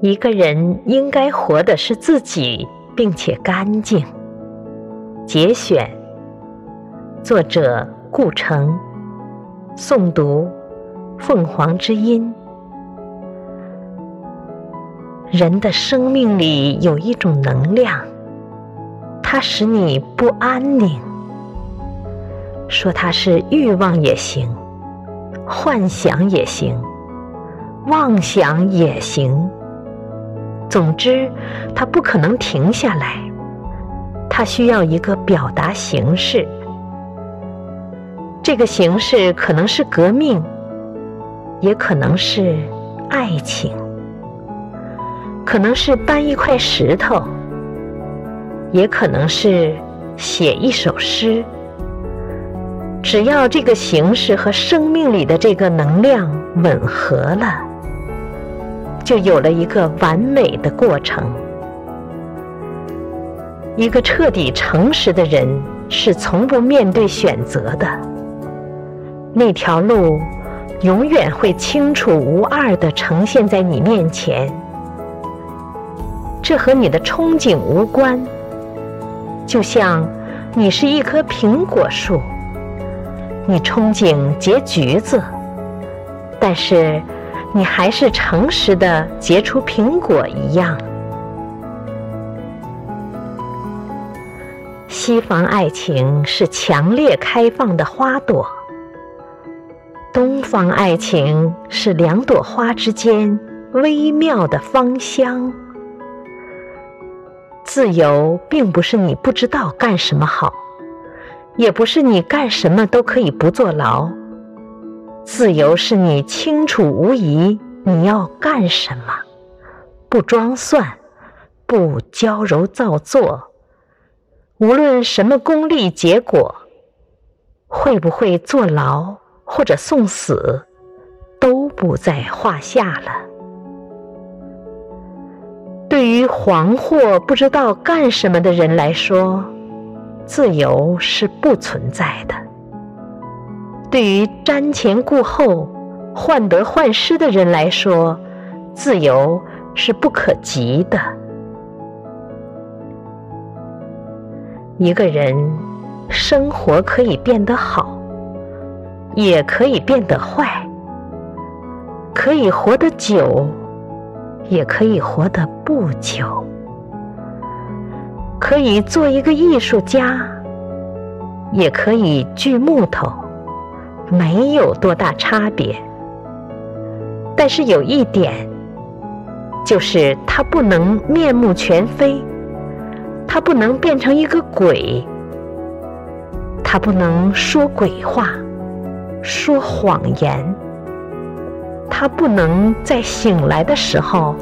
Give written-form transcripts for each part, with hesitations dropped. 一个人应该活的是自己，并且干净。节选，作者顾城，诵读凤凰之音。人的生命里有一种能量，它使你不安宁，说它是欲望也行，幻想也行，妄想也行，总之它不可能停下来，它需要一个表达形式。这个形式可能是革命，也可能是爱情，可能是搬一块石头，也可能是写一首诗。只要这个形式和生命里的这个能量吻合了，就有了一个完美的过程。一个彻底诚实的人是从不面对选择的，那条路永远会清楚无二地呈现在你面前，这和你的憧憬无关。就像你是一棵苹果树，你憧憬结橘子，但是你还是诚实地结出苹果一样。西方爱情是强烈开放的花朵，东方爱情是两朵花之间微妙的芳香。自由并不是你不知道干什么好，也不是你干什么都可以不坐牢。自由是你清楚无疑你要干什么，不装蒜，不矫揉造作，无论什么功利结果，会不会坐牢或者送死都不在话下了。对于惶惑不知道干什么的人来说，自由是不存在的。对于瞻前顾后、患得患失的人来说，自由是不可及的。一个人生活可以变得好，也可以变得坏，可以活得久，也可以活得不久，可以做一个艺术家，也可以锯木头，没有多大差别。但是有一点，就是他不能面目全非，他不能变成一个鬼，他不能说鬼话，说谎言，他不能在醒来的时候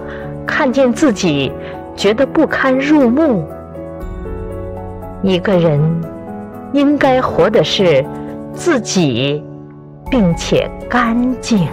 看见自己觉得不堪入目。一个人应该活的是自己，并且干净。